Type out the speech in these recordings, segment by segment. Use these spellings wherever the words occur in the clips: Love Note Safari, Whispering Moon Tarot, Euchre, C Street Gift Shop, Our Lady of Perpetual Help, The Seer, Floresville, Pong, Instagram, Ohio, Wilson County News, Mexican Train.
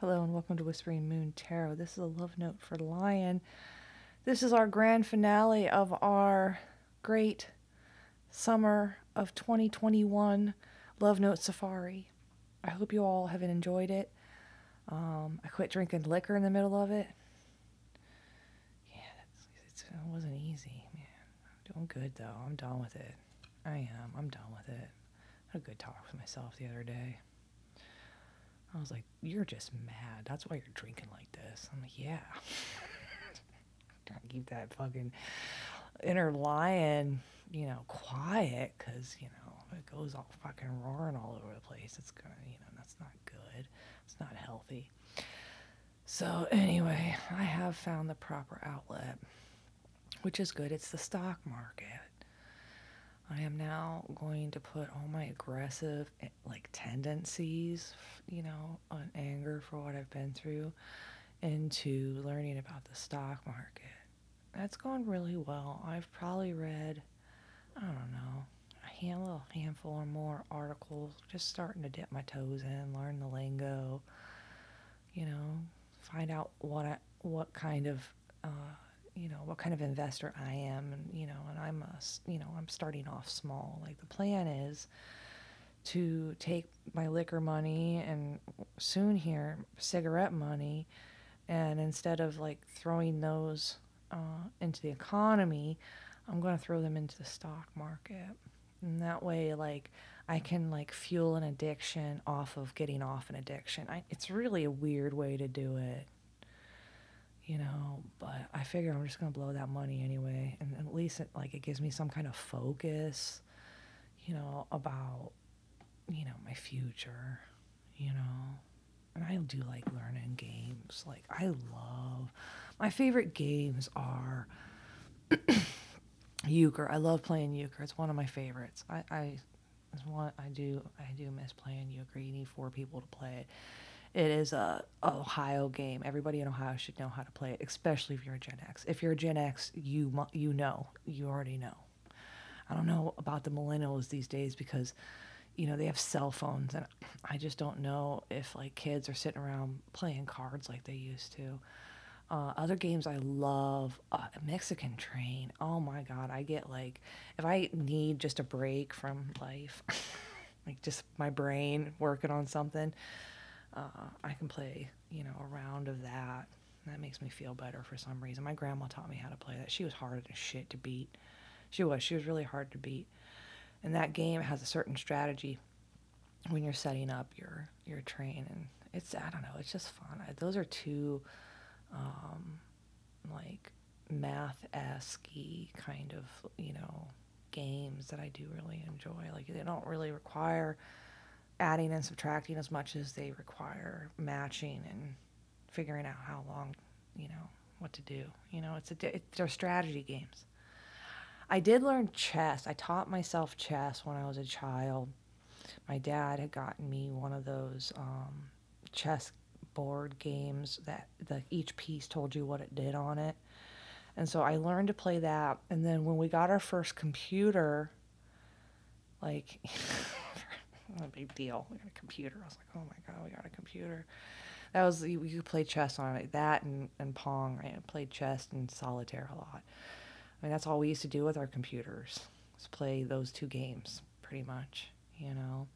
Hello and welcome to Whispering Moon Tarot. This is a love note for Lion. This is our grand finale of our great summer of 2021 Love Note Safari. I hope you all have enjoyed it. I quit drinking liquor in the middle of it. Yeah, it wasn't easy, man. I'm doing good though. I'm done with it. I am. I'm done with it. I had a good talk with myself the other day. I was like, you're just mad. That's why you're drinking like this. I'm like, yeah. Trying to keep that fucking inner lion, you know, quiet because, you know, it goes all fucking roaring all over the place. It's gonna, you know, that's not good. It's not healthy. So anyway, I have found the proper outlet, which is good. It's the stock market. I am now going to put all my aggressive, like, tendencies, you know, on anger for what I've been through, into learning about the stock market. That's going really well. I've probably read, I don't know, a handful or more articles, just starting to dip my toes in, learn the lingo, you know, find out what kind of investor I am, and, you know, and I'm starting off small. Like, the plan is to take my liquor money and soon here cigarette money, and instead of, like, throwing those into the economy, I'm going to throw them into the stock market. And that way, like, I can, like, fuel an addiction off of getting off an addiction. It's really a weird way to do it, you know, but I figure I'm just going to blow that money anyway. And at least it, like, it gives me some kind of focus, you know, about, you know, my future, you know. And I do like learning games. Like, I love, my favorite games are Euchre. I love playing Euchre. It's one of my favorites. I do miss playing Euchre. You need four people to play it. It is a Ohio game. Everybody in Ohio should know how to play it, especially if you're a Gen X. If you're a Gen X, you know. You already know. I don't know about the millennials these days because, you know, they have cell phones, and I just don't know if, like, kids are sitting around playing cards like they used to. Other games I love, Mexican Train. Oh, my God. I get, like, if I need just a break from life, like, just my brain working on something, I can play, you know, a round of that. That makes me feel better for some reason. My grandma taught me how to play that. She was hard as shit to beat. She was really hard to beat. And that game has a certain strategy when you're setting up your train. And it's, I don't know, it's just fun. Those are two, like, math-esque-y kind of, you know, games that I do really enjoy. Like, they don't really require adding and subtracting as much as they require matching and figuring out how long, you know, what to do. You know, they're strategy games. I did learn chess. I taught myself chess when I was a child. My dad had gotten me one of those chess board games that each piece told you what it did on it. And so I learned to play that. And then when we got our first computer, like... Not a big deal. We got a computer. I was like, oh my God, we got a computer. That was, you could play chess on it. That and Pong, right? I played chess and solitaire a lot. I mean, that's all we used to do with our computers, was play those two games, pretty much, you know.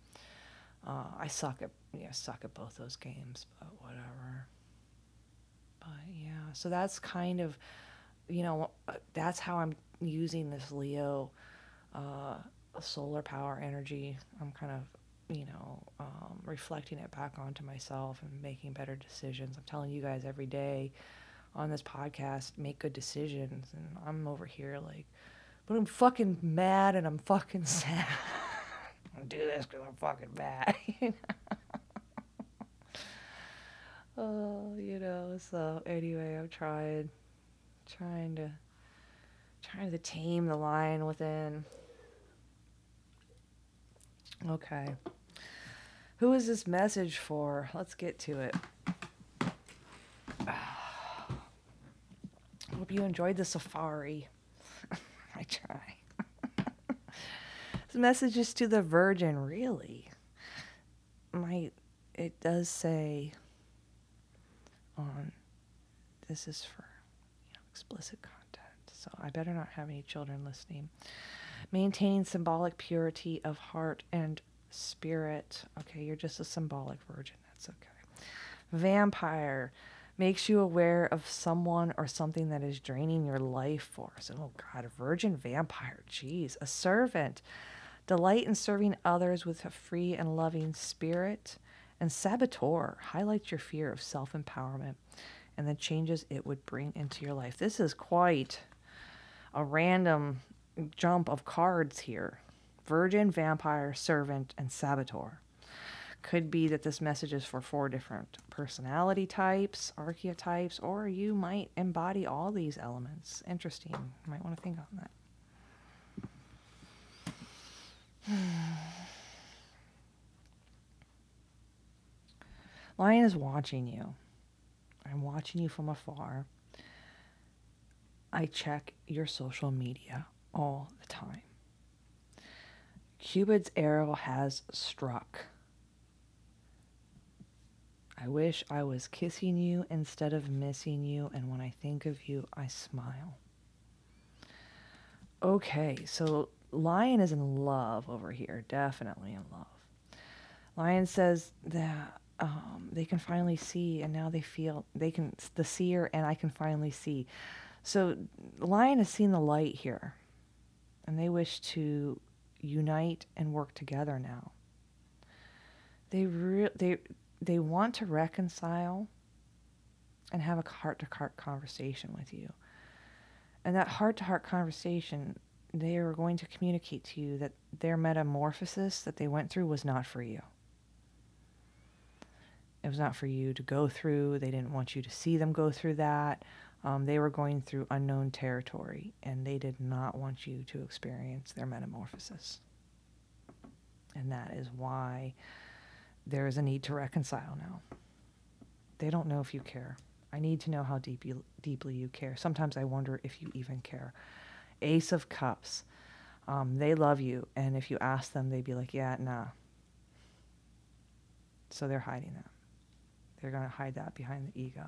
I suck at both those games, but whatever. But yeah, so that's kind of, you know, that's how I'm using this Leo solar power energy. I'm kind of, you know, reflecting it back onto myself and making better decisions. I'm telling you guys every day on this podcast, make good decisions, and I'm over here like, but I'm fucking mad and I'm fucking sad. I do this because I'm fucking mad. Oh, you know. So anyway, I'm trying to tame the lion within. Okay. Who is this message for? Let's get to it. Hope you enjoyed the safari. I try. This message is to the Virgin, really. It does say on, this is for, you know, explicit content, so I better not have any children listening. Maintaining symbolic purity of heart and spirit. Okay, you're just a symbolic virgin. That's okay. Vampire makes you aware of someone or something that is draining your life force. Oh God, a virgin vampire. Jeez. A servant. Delight in serving others with a free and loving spirit. And saboteur highlights your fear of self-empowerment and the changes it would bring into your life. This is quite a random jump of cards here. Virgin, vampire, servant, and saboteur. Could be that this message is for 4 different personality types, archetypes, or you might embody all these elements. Interesting. You might want to think on that. Lion is watching you. I'm watching you from afar. I check your social media all the time. Cupid's arrow has struck. I wish I was kissing you instead of missing you, and when I think of you, I smile. Okay, so Lion is in love over here, definitely in love. Lion says that they can finally see, and now they feel they can, the seer, and I can finally see. So Lion has seen the light here, and they wish to unite and work together now. They want to reconcile and have a heart-to-heart conversation with you. And that heart-to-heart conversation, they are going to communicate to you that their metamorphosis that they went through was not for you. It was not for you to go through. They didn't want you to see them go through that. They were going through unknown territory, and they did not want you to experience their metamorphosis. And that is why there is a need to reconcile now. They don't know if you care. I need to know how deeply you care. Sometimes I wonder if you even care. Ace of Cups. They love you, and if you ask them, they'd be like, yeah, nah. So they're hiding that. They're going to hide that behind the ego.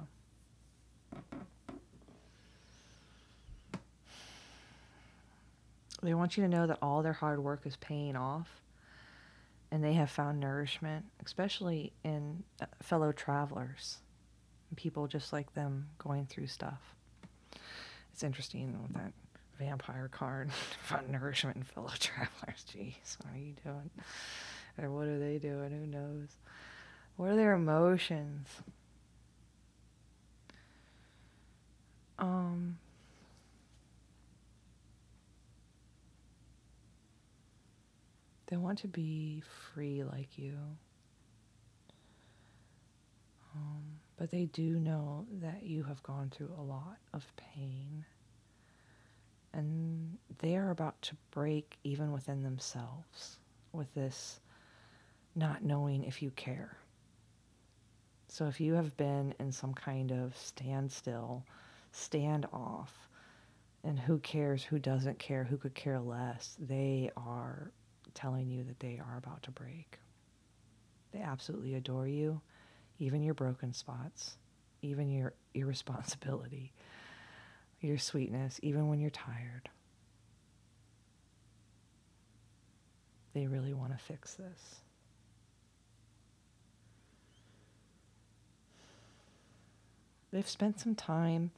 They want you to know that all their hard work is paying off, and they have found nourishment, especially in fellow travelers, people just like them going through stuff. It's interesting with that vampire card, found nourishment in fellow travelers. Jeez, what are you doing? Or what are they doing? Who knows? What are their emotions? They want to be free like you. But they do know that you have gone through a lot of pain. And they are about to break even within themselves with this not knowing if you care. So if you have been in some kind of standstill, standoff, and who cares, who doesn't care, who could care less, they are telling you that they are about to break. They absolutely adore you, even your broken spots, even your irresponsibility, your sweetness, even when you're tired. They really want to fix this. They've spent some time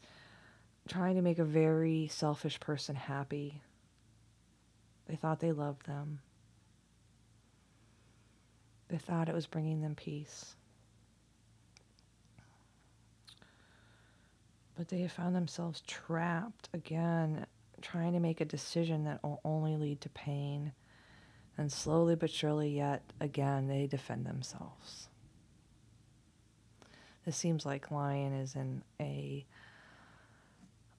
trying to make a very selfish person happy. They thought they loved them. They thought it was bringing them peace. But they have found themselves trapped again, trying to make a decision that will only lead to pain. And slowly but surely, yet again, they defend themselves. This seems like Lion is in a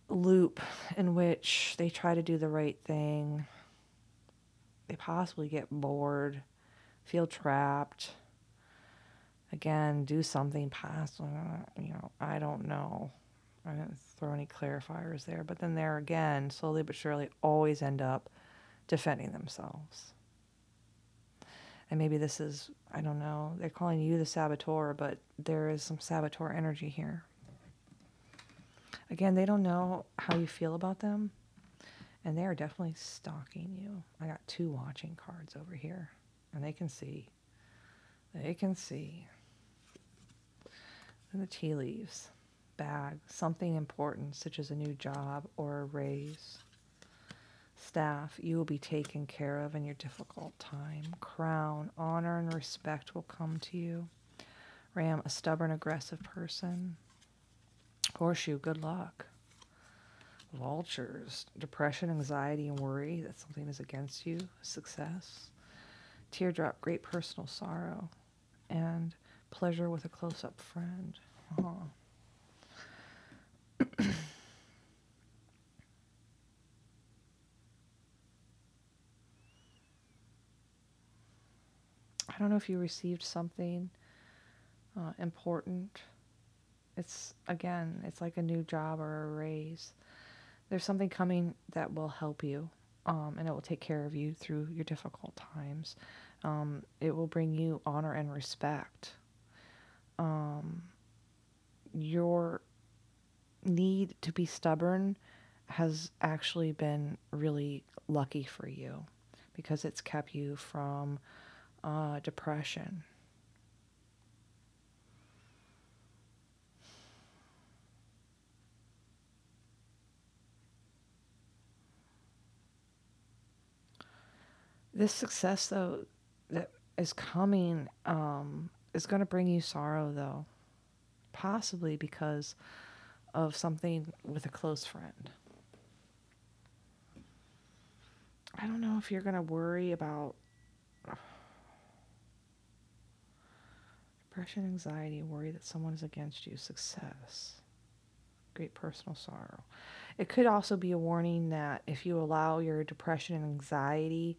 loop in which they try to do the right thing. They possibly get bored, feel trapped. Again, do something possible. You know, I don't know. I didn't throw any clarifiers there. But then there again, slowly but surely, always end up defending themselves. And maybe this is, I don't know, they're calling you the saboteur, but there is some saboteur energy here. Again, they don't know how you feel about them, and they are definitely stalking you. I got two watching cards over here, and they can see. They can see. And the tea leaves. Bag. Something important, such as a new job or a raise. Staff. You will be taken care of in your difficult time. Crown. Honor and respect will come to you. Ram. A stubborn, aggressive person. Horseshoe. Good luck. Vultures. Depression, anxiety, and worry that something is against you. Success. Teardrop. Great personal sorrow. And pleasure with a close-up friend. Uh-huh. I don't know if you received something important. It's, again, it's like a new job or a raise. There's something coming that will help you, and it will take care of you through your difficult times. It will bring you honor and respect. Your need to be stubborn has actually been really lucky for you, because it's kept you from depression. This success, though, that is coming is going to bring you sorrow, though, possibly because of something with a close friend. I don't know if you're going to worry about depression, anxiety, worry that someone is against you, success, great personal sorrow. It could also be a warning that if you allow your depression and anxiety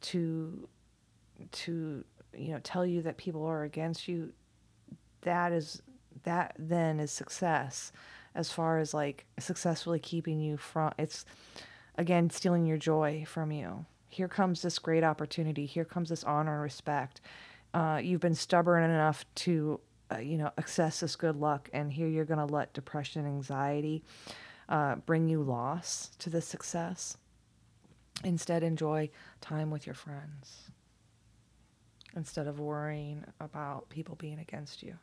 to you know, tell you that people are against you, that then is success, as far as like successfully keeping you from, it's again stealing your joy from you. Here comes this great opportunity. Here comes this honor and respect. You've been stubborn enough to you know, access this good luck, and here you're going to let depression and anxiety bring you loss to this success. Instead, enjoy time with your friends instead of worrying about people being against you.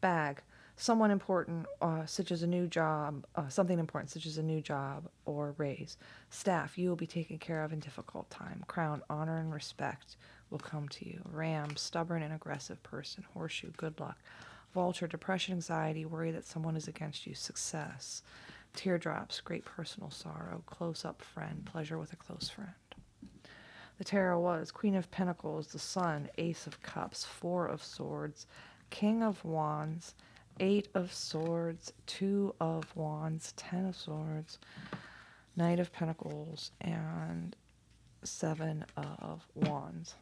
Bag. Someone important, such as a new job, something important, such as a new job or raise. Staff. You will be taken care of in difficult time. Crown. Honor and respect will come to you. Ram. Stubborn and aggressive person. Horseshoe. Good luck. Vulture. Depression, anxiety, worry that someone is against you. Success. Teardrops. Great personal sorrow. Close-up friend. Pleasure with a close friend. The tarot was Queen of Pentacles, the Sun, Ace of Cups, Four of Swords, King of Wands, Eight of Swords, Two of Wands, Ten of Swords, Knight of Pentacles, and Seven of Wands.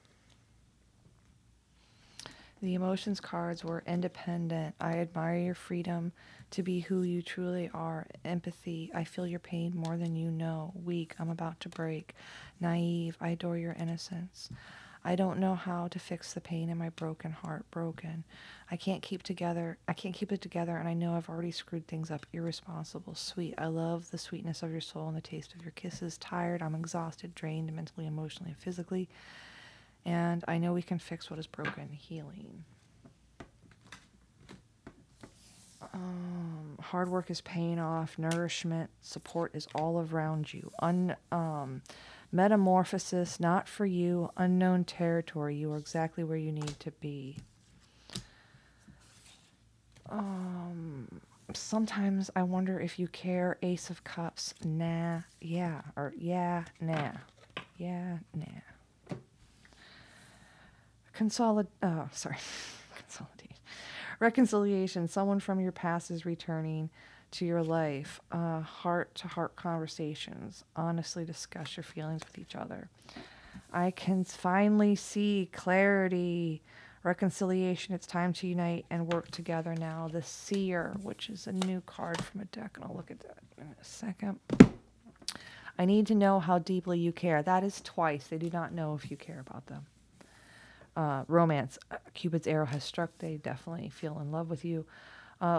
The emotions cards were independent. I admire your freedom to be who you truly are. Empathy. I feel your pain more than you know. Weak. I'm about to break. Naive. I adore your innocence. I don't know how to fix the pain in my broken heart. Broken. I can't keep it together, and I know I've already screwed things up. Irresponsible. Sweet. I love the sweetness of your soul and the taste of your kisses. Tired. I'm exhausted, drained mentally, emotionally, and physically. And I know we can fix what is broken. Healing. Hard work is paying off. Nourishment, support is all around you. Metamorphosis, not for you. Unknown territory. You are exactly where you need to be. Sometimes I wonder if you care. Ace of Cups. Nah. Yeah. Or yeah. Nah. Yeah. Nah. Consolidation. Reconciliation. Someone from your past is returning to your life. Heart-to-heart conversations. Honestly discuss your feelings with each other. I can finally see clarity. Reconciliation. It's time to unite and work together now. The Seer, which is a new card from a deck, and I'll look at that in a second. I need to know how deeply you care. That is twice. They do not know if you care about them. Romance. Cupid's arrow has struck. They definitely feel in love with you.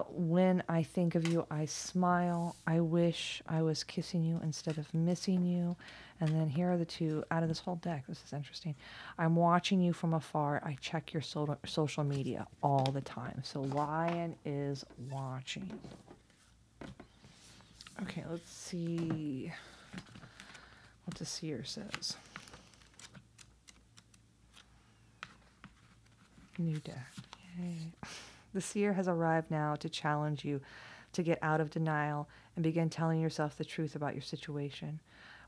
When I think of you, I smile. I wish I was kissing you instead of missing you. And then here are the two out of this whole deck. This is interesting. I'm watching you from afar. I check your social media all the time. So lion is watching. Okay, let's see what the seer says. New deck. Yay. The seer has arrived now to challenge you to get out of denial and begin telling yourself the truth about your situation.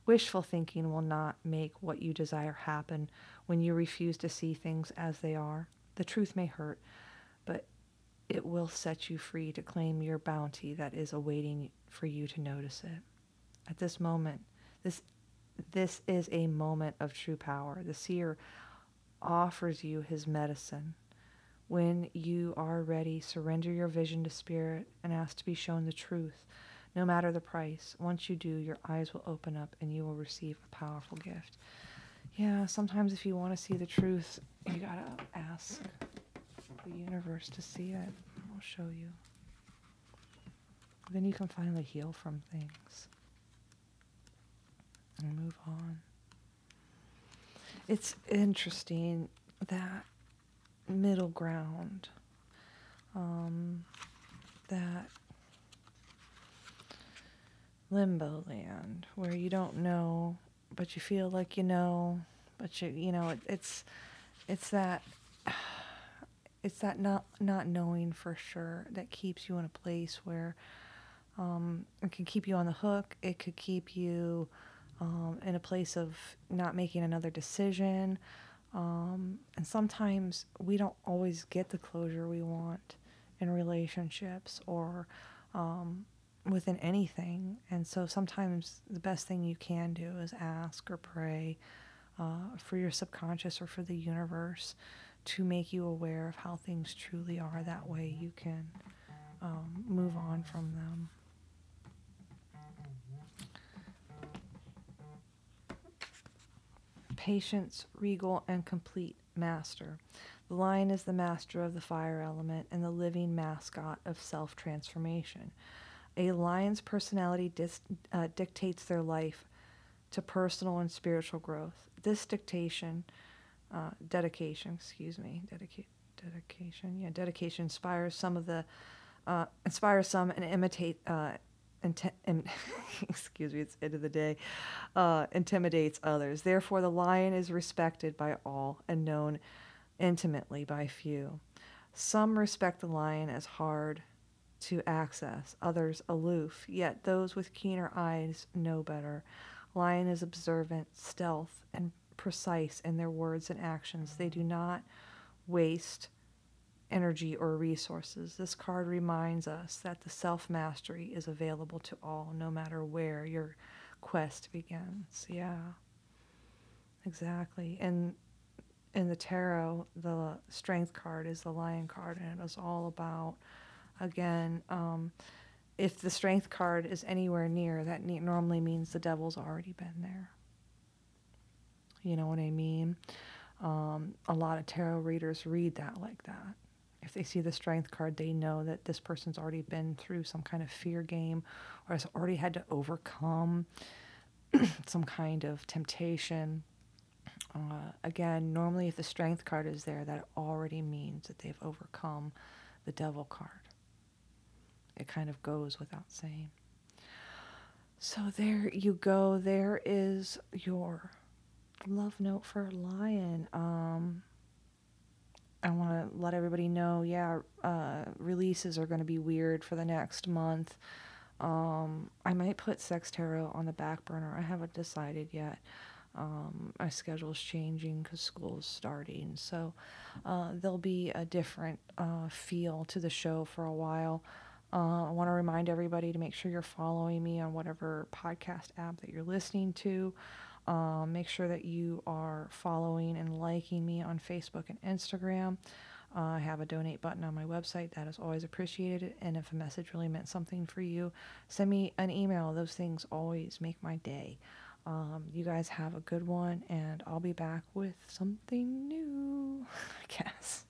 Wishful thinking will not make what you desire happen when you refuse to see things as they are. The truth may hurt, but it will set you free to claim your bounty that is awaiting for you to notice it. At this moment, this is a moment of true power. The seer offers you his medicine. When you are ready, surrender your vision to spirit and ask to be shown the truth, no matter the price. Once you do, your eyes will open up and you will receive a powerful gift. Yeah, sometimes if you want to see the truth, you gotta ask the universe to see it. I'll show you. Then you can finally heal from things and move on. It's interesting that middle ground, that limbo land where you don't know, but you feel like you know, but you know it's that not knowing for sure that keeps you in a place where it can keep you on the hook. It could keep you in a place of not making another decision. And sometimes we don't always get the closure we want in relationships or within anything. And so sometimes the best thing you can do is ask or pray for your subconscious or for the universe to make you aware of how things truly are. That way you can move on from them. Patience, regal, and complete master. The lion is the master of the fire element and the living mascot of self-transformation. A lion's personality dictates their life to personal and spiritual growth. This dedication inspires some of the, intimidates others. Therefore, the lion is respected by all and known intimately by few. Some respect the lion as hard to access, others aloof, yet those with keener eyes know better. Lion is observant, stealth, and precise in their words and actions. They do not waste energy or resources. This card reminds us that the self-mastery is available to all, no matter where your quest begins. Yeah, exactly. And in the tarot, the strength card is the lion card, and it is all about, again, if the strength card is anywhere near, that normally means the devil's already been there. You know what I mean? A lot of tarot readers read that like that. If they see the strength card, they know that this person's already been through some kind of fear game or has already had to overcome some kind of temptation. Again, normally if the strength card is there, that already means that they've overcome the devil card. It kind of goes without saying. So there you go. There is your love note for lion. I want to let everybody know, yeah, releases are going to be weird for the next month. I might put sex tarot on the back burner. I haven't decided yet. My schedule's changing because school's starting, so there'll be a different feel to the show for a while. I want to remind everybody to make sure you're following me on whatever podcast app that you're listening to. Make sure that you are following and liking me on Facebook and Instagram. I have a donate button on my website. That is always appreciated. And if a message really meant something for you, send me an email. Those things always make my day. You guys have a good one, and I'll be back with something new, I guess.